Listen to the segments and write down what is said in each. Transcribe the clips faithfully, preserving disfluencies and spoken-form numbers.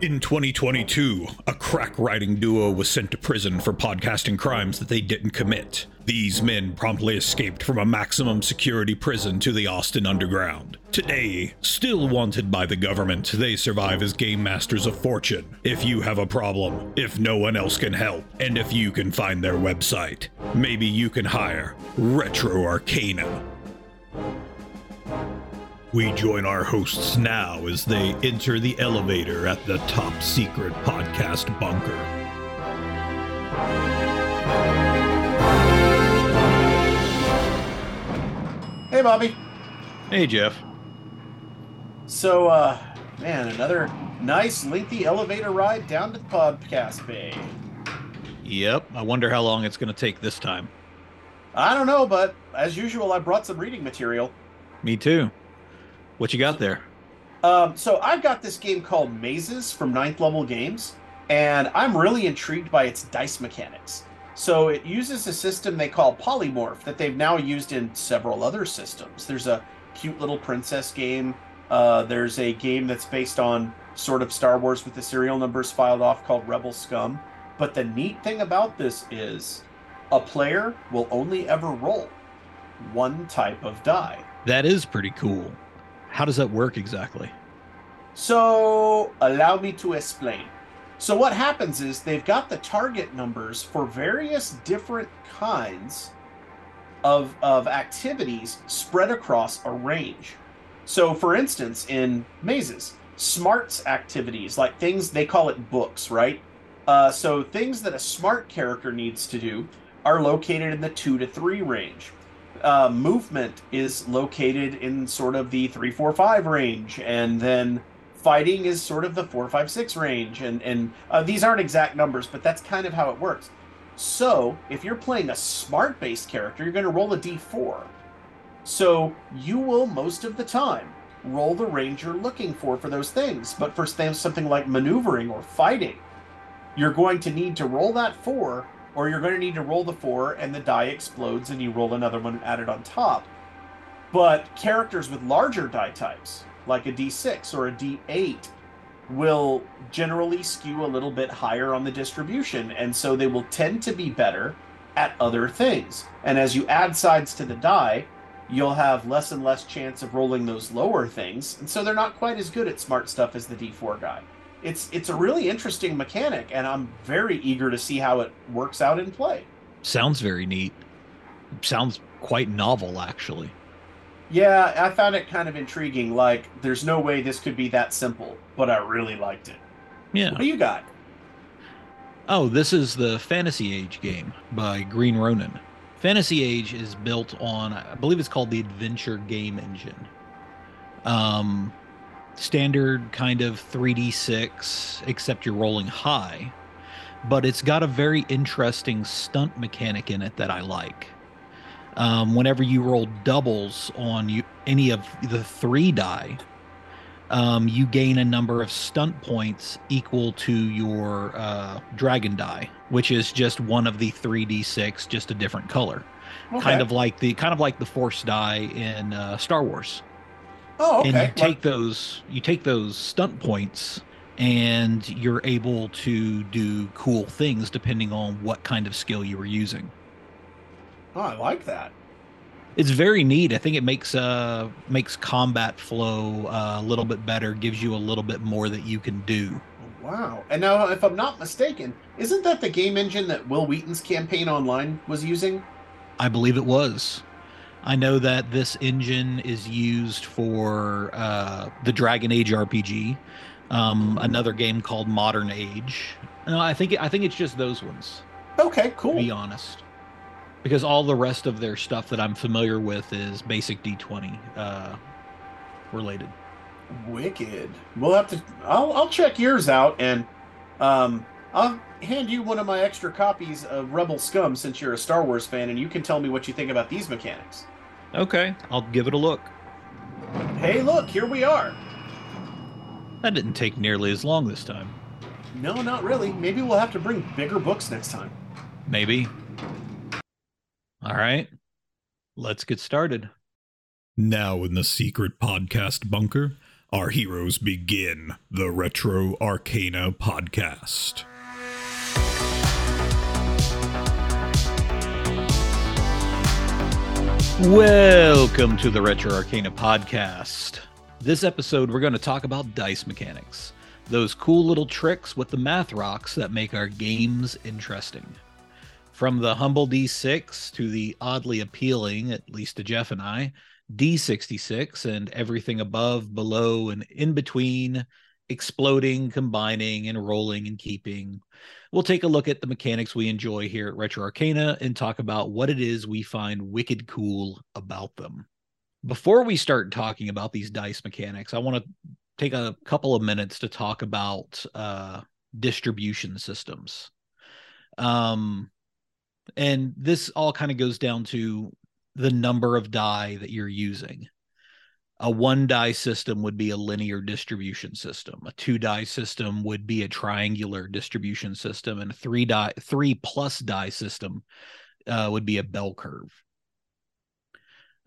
In twenty twenty-two, a crack-writing duo was sent to prison for podcasting crimes that they didn't commit. These men promptly escaped from a maximum security prison to the Austin Underground. Today, still wanted by the government, they survive as game masters of fortune. If you have a problem, if no one else can help, and if you can find their website, maybe you can hire Retro Arcana. We join our hosts now as they enter the elevator at the Top Secret Podcast bunker. Hey, Bobby. Hey, Jeff. So, uh, man, another nice lengthy elevator ride down to the podcast bay. Yep. I wonder how long it's going to take this time. I don't know, but as usual, I brought some reading material. Me too. What you got there? Um, so I've got this game called Mazes from Ninth Level Games, and I'm really intrigued by its dice mechanics. So it uses a system they call Polymorph that they've now used in several other systems. There's a cute little princess game. Uh, there's a game that's based on sort of Star Wars with the serial numbers filed off called Rebel Scum. But the neat thing about this is a player will only ever roll one type of die. That is pretty cool. How does that work exactly? So, allow me to explain. So what happens is they've got the target numbers for various different kinds of, of activities spread across a range. So, for instance, in Mazes, smarts activities, like things, they call it books, right? Uh, so things that a smart character needs to do are located in the two to three range. Uh, movement is located in sort of the three four five range, and then fighting is sort of the four five six range, and and uh, these aren't exact numbers, but that's kind of how it works. So if you're playing a smart-based character, you're going to roll a d four. So you will most of the time roll the range you're looking for for those things, but for something like maneuvering or fighting, you're going to need to roll that four. Or you're going to need to roll the four and the die explodes and you roll another one added on top. But characters with larger die types, like a d six or a d eight, will generally skew a little bit higher on the distribution, and so they will tend to be better at other things. And as you add sides to the die, you'll have less and less chance of rolling those lower things, and so they're not quite as good at smart stuff as the d four guy. It's it's a really interesting mechanic, and I'm very eager to see how it works out in play. Sounds very neat. Sounds quite novel, actually. Yeah, I found it kind of intriguing. Like, there's no way this could be that simple, but I really liked it. Yeah. What do you got? Oh, this is the Fantasy Age game by Green Ronin. Fantasy Age is built on, I believe it's called the Adventure Game Engine. Um... Standard kind of three d six, except you're rolling high, but it's got a very interesting stunt mechanic in it that I like. Um, whenever you roll doubles on you, any of the three die, um, you gain a number of stunt points equal to your uh, dragon die, which is just one of the three d six, just a different color, okay. kind of like the kind of like the force die in uh, Star Wars. Oh, okay. And you take those, you take those stunt points, and you're able to do cool things depending on what kind of skill you were using. Oh, I like that. It's very neat. I think it makes uh makes combat flow uh, a little bit better, gives you a little bit more that you can do. Wow. And now, if I'm not mistaken, isn't that the game engine that Will Wheaton's campaign online was using? I believe it was. I know that this engine is used for uh, the Dragon Age R P G, um, another game called Modern Age. No, I think I think it's just those ones. Okay, cool. To be honest, because all the rest of their stuff that I'm familiar with is basic D twenty uh, related. Wicked. We'll have to. I'll I'll check yours out, and um, I'll hand you one of my extra copies of Rebel Scum since you're a Star Wars fan, and you can tell me what you think about these mechanics. Okay, I'll give it a look. Hey, look, here we are. That didn't take nearly as long this time. No, not really. Maybe we'll have to bring bigger books next time. Maybe. All right, let's get started. Now in the secret podcast bunker, Our heroes begin the Retro Arcana podcast. Welcome to the Retro Arcana podcast. This episode, we're going to talk about dice mechanics, those cool little tricks with the math rocks that make our games interesting. From the humble D six to the oddly appealing, at least to Jeff and I, D sixty-six, and everything above, below, and in between, exploding, combining, and rolling and keeping. We'll take a look at the mechanics we enjoy here at Retro Arcana and talk about what it is we find wicked cool about them. Before we start talking about these dice mechanics, I want to take a couple of minutes to talk about uh, distribution systems. Um, and this all kind of goes down to the number of die that you're using. A one die system would be a linear distribution system. A two die system would be a triangular distribution system, and a three die, three plus die system uh, would be a bell curve.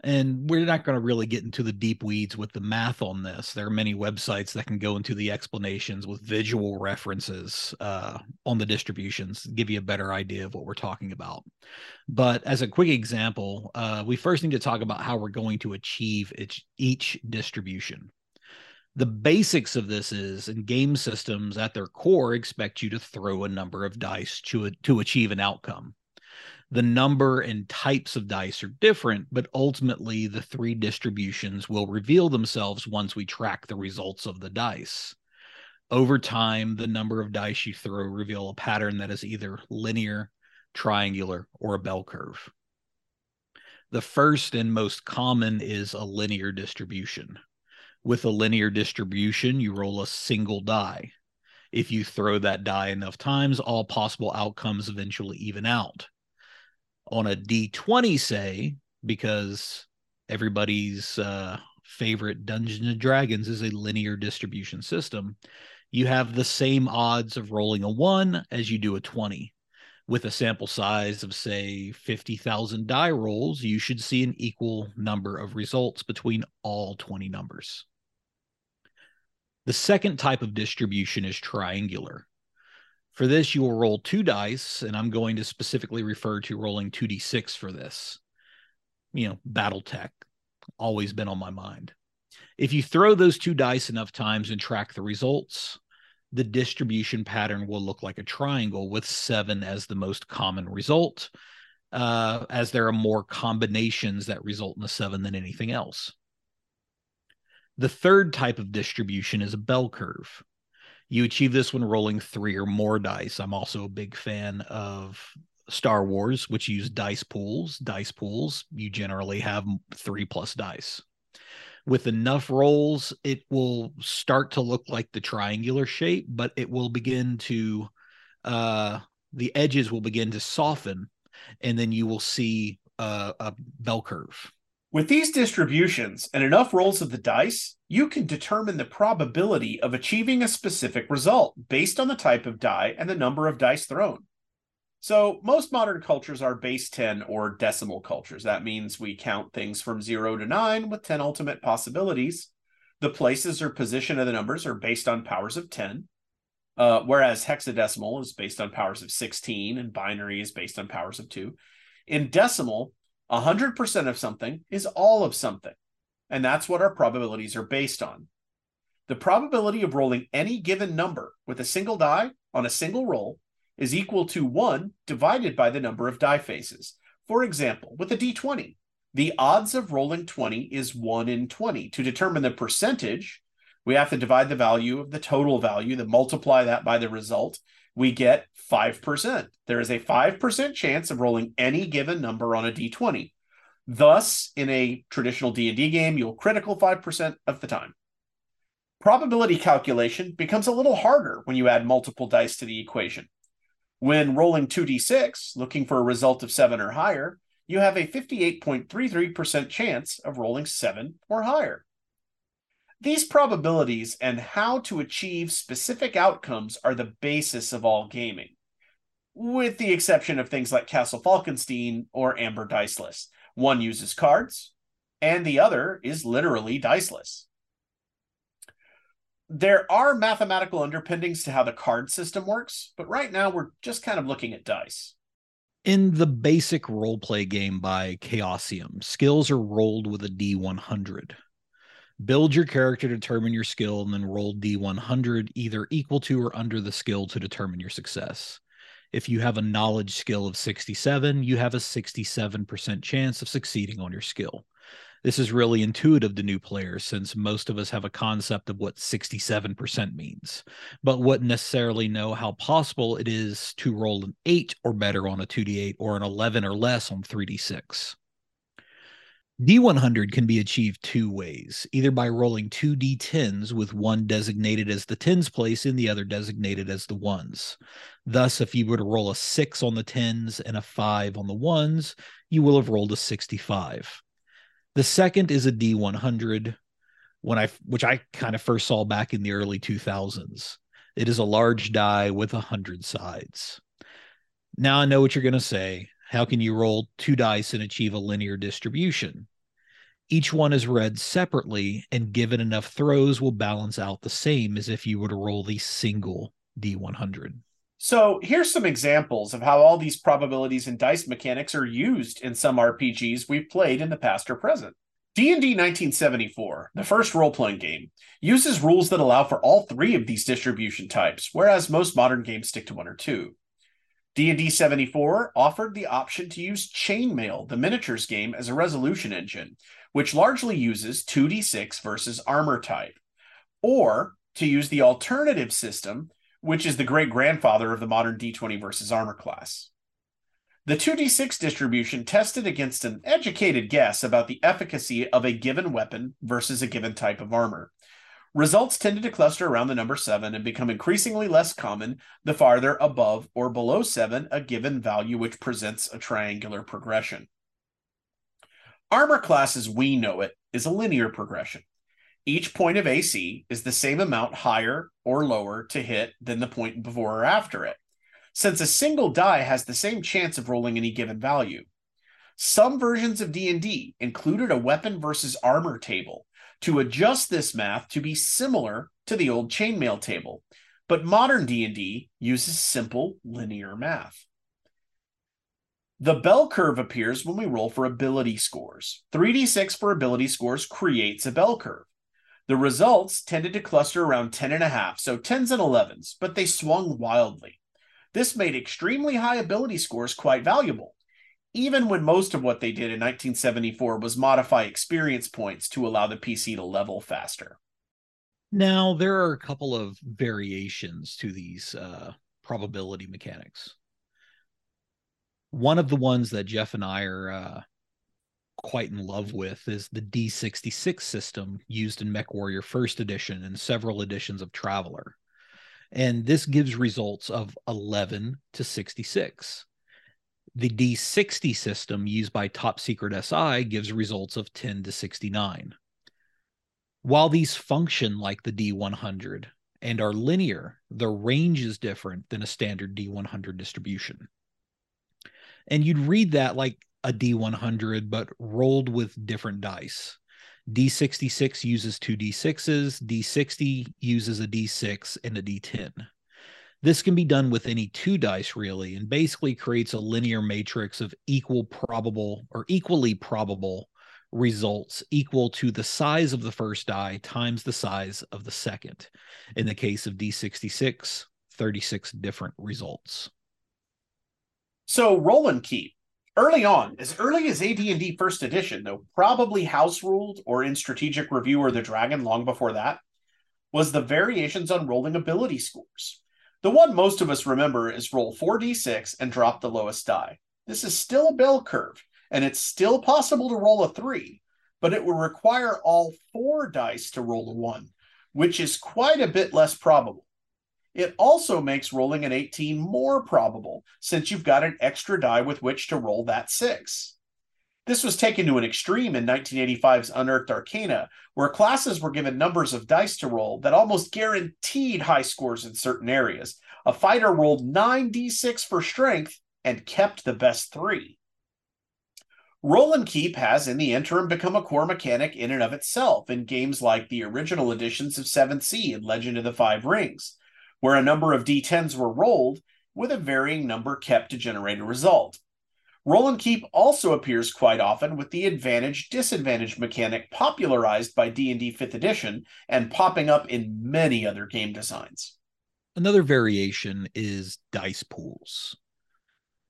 And we're not going to really get into the deep weeds with the math on this. There are many websites that can go into the explanations with visual references uh, on the distributions, give you a better idea of what we're talking about. But as a quick example, uh, we first need to talk about how we're going to achieve each, each distribution. The basics of this is, and game systems at their core expect you to throw a number of dice to, to achieve an outcome. The number and types of dice are different, but ultimately the three distributions will reveal themselves once we track the results of the dice. Over time, the number of dice you throw reveal a pattern that is either linear, triangular, or a bell curve. The first and most common is a linear distribution. With a linear distribution, you roll a single die. If you throw that die enough times, all possible outcomes eventually even out. On a D twenty, say, because everybody's uh, favorite Dungeons and Dragons is a linear distribution system, you have the same odds of rolling a one as you do a twenty. With a sample size of, say, fifty thousand die rolls, you should see an equal number of results between all twenty numbers. The second type of distribution is triangular. For this, you will roll two dice, and I'm going to specifically refer to rolling two d six for this. You know, BattleTech, always been on my mind. If you throw those two dice enough times and track the results, the distribution pattern will look like a triangle with seven as the most common result, uh, as there are more combinations that result in a seven than anything else. The third type of distribution is a bell curve. You achieve this when rolling three or more dice. I'm also a big fan of Star Wars, which use dice pools. Dice pools, you generally have three plus dice. With enough rolls, it will start to look like the triangular shape, but it will begin to, uh, the edges will begin to soften, and then you will see uh, a bell curve. With these distributions and enough rolls of the dice, you can determine the probability of achieving a specific result based on the type of die and the number of dice thrown. So most modern cultures are base ten or decimal cultures. That means we count things from zero to nine with ten ultimate possibilities. The places or position of the numbers are based on powers of ten, uh, whereas hexadecimal is based on powers of sixteen and binary is based on powers of two. In decimal, one hundred percent of something is all of something, and that's what our probabilities are based on. The probability of rolling any given number with a single die on a single roll is equal to one divided by the number of die faces. For example, with a d twenty, the odds of rolling twenty is one in twenty. To determine the percentage, we have to divide the value of the total value, then multiply that by the result. We get five percent. There is a five percent chance of rolling any given number on a d twenty. Thus, in a traditional D and D game, you'll critical five percent of the time. Probability calculation becomes a little harder when you add multiple dice to the equation. When rolling two d six, looking for a result of seven or higher, you have a fifty-eight point three three percent chance of rolling seven or higher. These probabilities and how to achieve specific outcomes are the basis of all gaming, with the exception of things like Castle Falkenstein or Amber Diceless. One uses cards, and the other is literally diceless. There are mathematical underpinnings to how the card system works, but right now we're just kind of looking at dice. In the basic roleplay game by Chaosium, skills are rolled with a D one hundred. Build your character, determine your skill, and then roll D one hundred either equal to or under the skill to determine your success. If you have a knowledge skill of sixty-seven, you have a sixty-seven percent chance of succeeding on your skill. This is really intuitive to new players since most of us have a concept of what sixty-seven percent means, but wouldn't necessarily know how possible it is to roll an eight or better on a two D eight or an eleven or less on three D six. D one hundred can be achieved two ways, either by rolling two D tens with one designated as the tens place and the other designated as the ones. Thus, if you were to roll a six on the tens and a five on the ones, you will have rolled a sixty-five. The second is a D one hundred, when I, which I kind of first saw back in the early two thousands. It is a large die with one hundred sides. Now I know what you're going to say. How can you roll two dice and achieve a linear distribution? Each one is read separately, and given enough throws will balance out the same as if you were to roll the single D one hundred. So here's some examples of how all these probabilities and dice mechanics are used in some R P Gs we've played in the past or present. D and D nineteen seventy-four, the first role-playing game, uses rules that allow for all three of these distribution types, whereas most modern games stick to one or two. D and D seventy-four offered the option to use Chainmail, the miniatures game, as a resolution engine, which largely uses two D six versus armor type, or to use the alternative system, which is the great-grandfather of the modern D twenty versus armor class. The two D six distribution tested against an educated guess about the efficacy of a given weapon versus a given type of armor. Results tended to cluster around the number seven and become increasingly less common the farther above or below seven a given value, which presents a triangular progression. Armor class as we know it is a linear progression. Each point of A C is the same amount higher or lower to hit than the point before or after it, since a single die has the same chance of rolling any given value. Some versions of D and D included a weapon versus armor table to adjust this math to be similar to the old Chainmail table, but modern D and D uses simple linear math. The bell curve appears when we roll for ability scores. three D six for ability scores creates a bell curve. The results tended to cluster around ten and a half, so tens and elevens, but they swung wildly. This made extremely high ability scores quite valuable, even when most of what they did in nineteen seventy-four was modify experience points to allow the P C to level faster. Now, there are a couple of variations to these uh, probability mechanics. One of the ones that Jeff and I are uh, quite in love with is the D sixty-six system used in MechWarrior first edition and several editions of Traveler. And this gives results of eleven to sixty-six. The D sixty system used by Top Secret S I gives results of ten to sixty-nine. While these function like the D one hundred and are linear, the range is different than a standard D one hundred distribution. And you'd read that like a D one hundred, but rolled with different dice. D sixty-six uses two D sixes, D sixty uses a D six and a D ten. This can be done with any two dice, really, and basically creates a linear matrix of equal probable or equally probable results equal to the size of the first die times the size of the second. In the case of D sixty-six, thirty-six different results. So roll and keep. Early on, as early as A D and D First Edition, though probably house-ruled or in Strategic Review or The Dragon long before that, was the variations on rolling ability scores. The one most of us remember is roll four D six and drop the lowest die. This is still a bell curve, and it's still possible to roll a three, but it will require all four dice to roll a one, which is quite a bit less probable. It also makes rolling an eighteen more probable, since you've got an extra die with which to roll that six. This was taken to an extreme in nineteen eighty-five's Unearthed Arcana, where classes were given numbers of dice to roll that almost guaranteed high scores in certain areas. A fighter rolled nine D six for strength and kept the best three. Roll and Keep has, in the interim, become a core mechanic in and of itself in games like the original editions of seventh C and Legend of the Five Rings, where a number of D tens were rolled, with a varying number kept to generate a result. Roll and Keep also appears quite often with the advantage-disadvantage mechanic popularized by D and D fifth edition and popping up in many other game designs. Another variation is dice pools.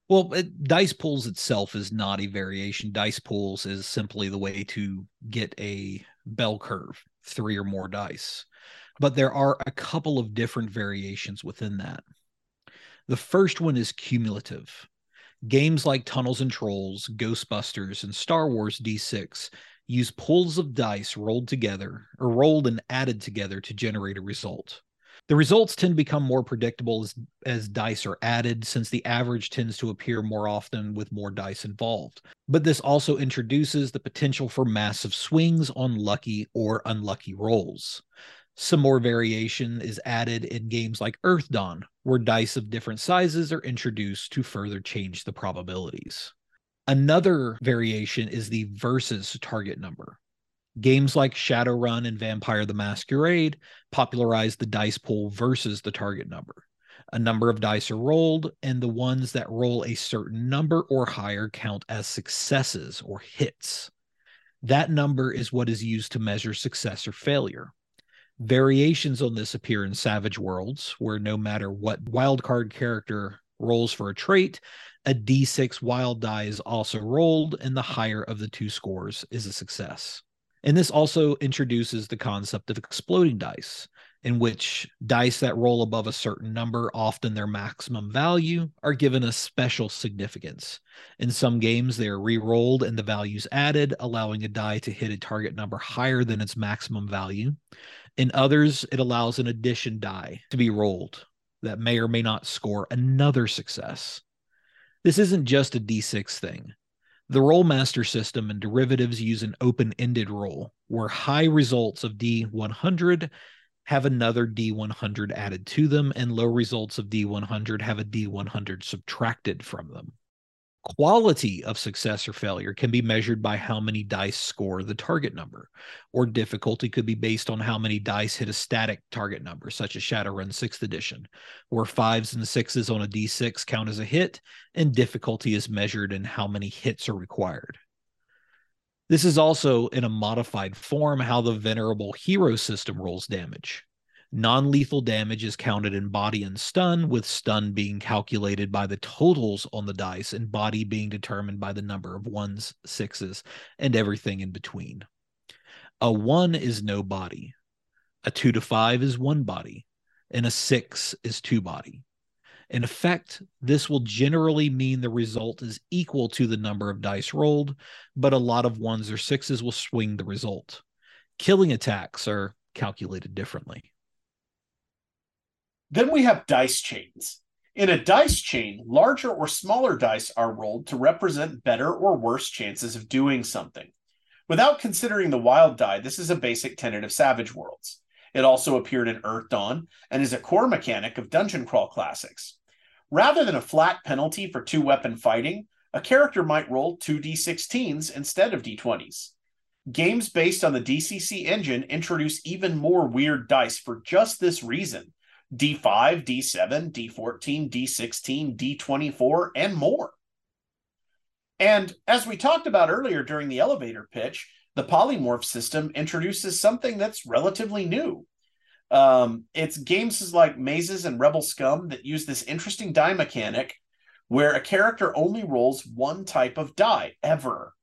Well, it, dice pools itself is not a variation. Dice pools is simply the way to get a bell curve, three or more dice. But there are a couple of different variations within that. The first one is cumulative. Games like Tunnels and Trolls, Ghostbusters, and Star Wars D six use pools of dice rolled together, or rolled and added together to generate a result. The results tend to become more predictable as, as dice are added, since the average tends to appear more often with more dice involved. But this also introduces the potential for massive swings on lucky or unlucky rolls. Some more variation is added in games like Earthdawn, where dice of different sizes are introduced to further change the probabilities. Another variation is the versus target number. Games like Shadowrun and Vampire the Masquerade popularized the dice pool versus the target number. A number of dice are rolled, and the ones that roll a certain number or higher count as successes or hits. That number is what is used to measure success or failure. Variations on this appear in Savage Worlds, where no matter what wildcard character rolls for a trait, a D six wild die is also rolled, and the higher of the two scores is a success. And this also introduces the concept of exploding dice, in which dice that roll above a certain number, often their maximum value, are given a special significance. In some games, they are re-rolled and the values added, allowing a die to hit a target number higher than its maximum value. In others, it allows an addition die to be rolled that may or may not score another success. This isn't just a D six thing. The Rollmaster system and derivatives use an open-ended roll, where high results of D one hundred have another D one hundred added to them, and low results of D one hundred have a D one hundred subtracted from them. Quality of success or failure can be measured by how many dice score the target number, or difficulty could be based on how many dice hit a static target number, such as Shadowrun sixth edition, where fives and sixes on a D six count as a hit, and difficulty is measured in how many hits are required. This is also, in a modified form, how the venerable hero system rolls damage. Non-lethal damage is counted in body and stun, with stun being calculated by the totals on the dice and body being determined by the number of ones, sixes, and everything in between. A one is no body. A two to five is one body. And a six is two body. In effect, this will generally mean the result is equal to the number of dice rolled, but a lot of ones or sixes will swing the result. Killing attacks are calculated differently. Then we have dice chains. In a dice chain, larger or smaller dice are rolled to represent better or worse chances of doing something. Without considering the wild die, this is a basic tenet of Savage Worlds. It also appeared in Earthdawn and is a core mechanic of Dungeon Crawl classics. Rather than a flat penalty for two-weapon fighting, a character might roll two D sixteens instead of D twenties. Games based on the D C C engine introduce even more weird dice for just this reason. D five, D seven, D fourteen, D sixteen, D twenty-four, and more. And as we talked about earlier during the elevator pitch, the Polymorph system introduces something that's relatively new. Um, it's games like Mazes and Rebel Scum that use this interesting die mechanic where a character only rolls one type of die, ever.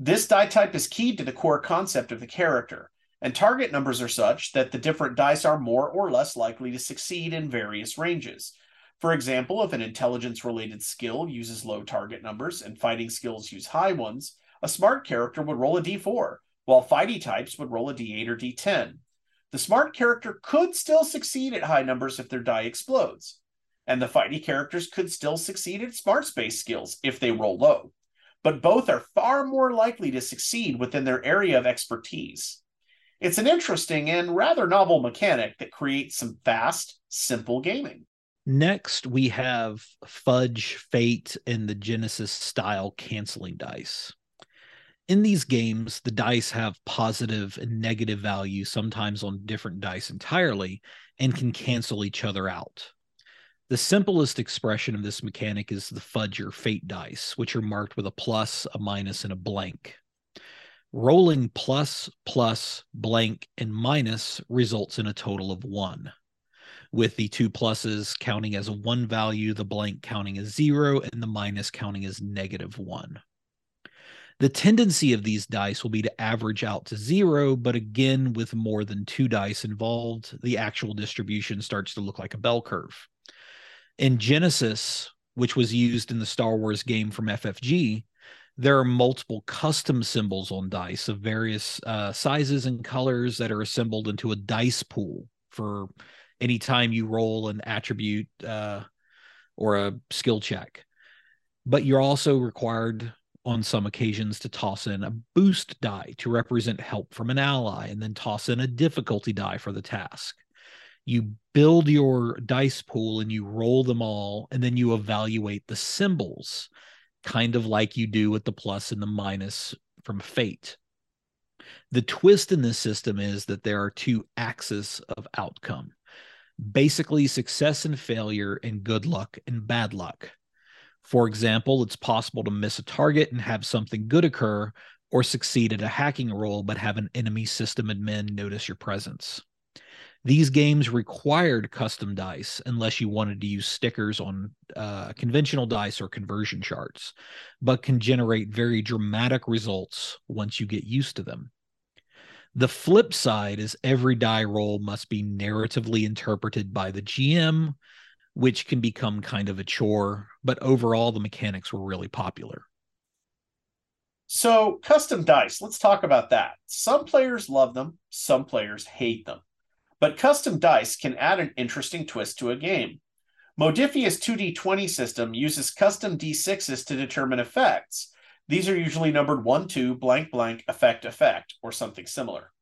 This die type is keyed to the core concept of the character. And target numbers are such that the different dice are more or less likely to succeed in various ranges. For example, if an intelligence-related skill uses low target numbers and fighting skills use high ones, a smart character would roll a D four, while fighty types would roll a D eight or D ten. The smart character could still succeed at high numbers if their die explodes, and the fighty characters could still succeed at smart-based skills if they roll low. But both are far more likely to succeed within their area of expertise. It's an interesting and rather novel mechanic that creates some fast, simple gaming. Next, we have Fudge, Fate, and the Genesis-style canceling dice. in these games, the dice have positive and negative value, sometimes on different dice entirely, and can cancel each other out. The simplest expression of this mechanic is the Fudge or Fate dice, which are marked with a plus, a minus, and a blank. Rolling plus, plus, blank, and minus results in a total of one, with the two pluses counting as a one value, the blank counting as zero, and the minus counting as negative one. The tendency of these dice will be to average out to zero, but again, with more than two dice involved, the actual distribution starts to look like a bell curve. In Genesis, which was used in the Star Wars game from F F G, there are multiple custom symbols on dice of various uh, sizes and colors that are assembled into a dice pool for any time you roll an attribute uh, or a skill check. But you're also required on some occasions to toss in a boost die to represent help from an ally, and then toss in a difficulty die for the task. You build your dice pool and you roll them all, and then you evaluate the symbols, kind of like you do with the plus and the minus from Fate. The twist in this system is that there are two axes of outcome, basically success and failure, and good luck and bad luck. For example, it's possible to miss a target and have something good occur, or succeed at a hacking roll but have an enemy system admin notice your presence. These games required custom dice unless you wanted to use stickers on uh, conventional dice or conversion charts, but can generate very dramatic results once you get used to them. The flip side is every die roll must be narratively interpreted by the G M, which can become kind of a chore, but overall the mechanics were really popular. So custom dice, let's talk about that. Some players love them, some players hate them. But custom dice can add an interesting twist to a game. Modiphius' two D twenty system uses custom D sixes to determine effects. These are usually numbered one, two, blank, blank, effect, effect, or something similar.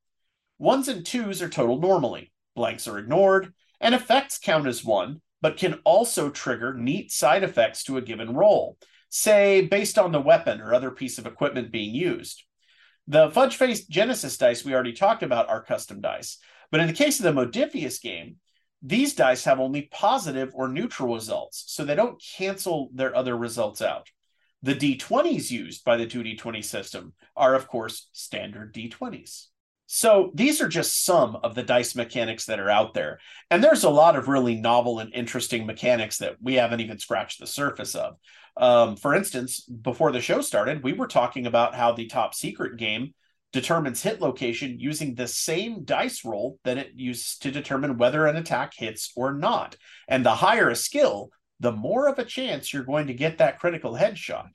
Ones and twos are totaled normally, blanks are ignored, and effects count as one, but can also trigger neat side effects to a given roll, say based on the weapon or other piece of equipment being used. The fudge-faced Genesis dice we already talked about are custom dice, but in the case of the Modiphius game, these dice have only positive or neutral results, so they don't cancel their other results out. The D twenties used by the two D twenty system are, of course, standard D twenties. So these are just some of the dice mechanics that are out there. And there's a lot of really novel and interesting mechanics that we haven't even scratched the surface of. Um, for instance, before the show started, we were talking about how the Top Secret game determines hit location using the same dice roll that it uses to determine whether an attack hits or not. And the higher a skill, the more of a chance you're going to get that critical headshot.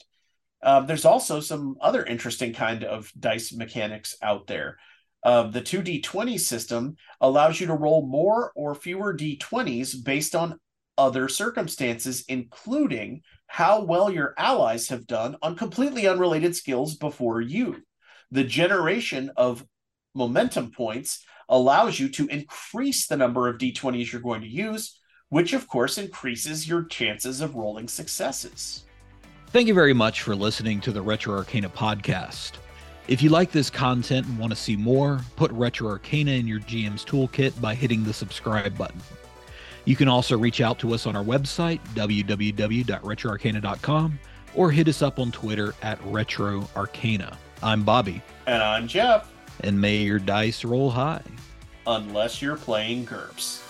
Uh, there's also some other interesting kind of dice mechanics out there. Uh, the two D twenty system allows you to roll more or fewer D twenties based on other circumstances, including how well your allies have done on completely unrelated skills before you. The generation of momentum points allows you to increase the number of D twenties you're going to use, which of course increases your chances of rolling successes. Thank you very much for listening to the Retro Arcana podcast. If you like this content and want to see more, put Retro Arcana in your G M's toolkit by hitting the subscribe button. You can also reach out to us on our website, w w w dot retro arcana dot com, or hit us up on Twitter at Retro Arcana. I'm Bobby. And I'm Jeff. And may your dice roll high. Unless you're playing GURPS.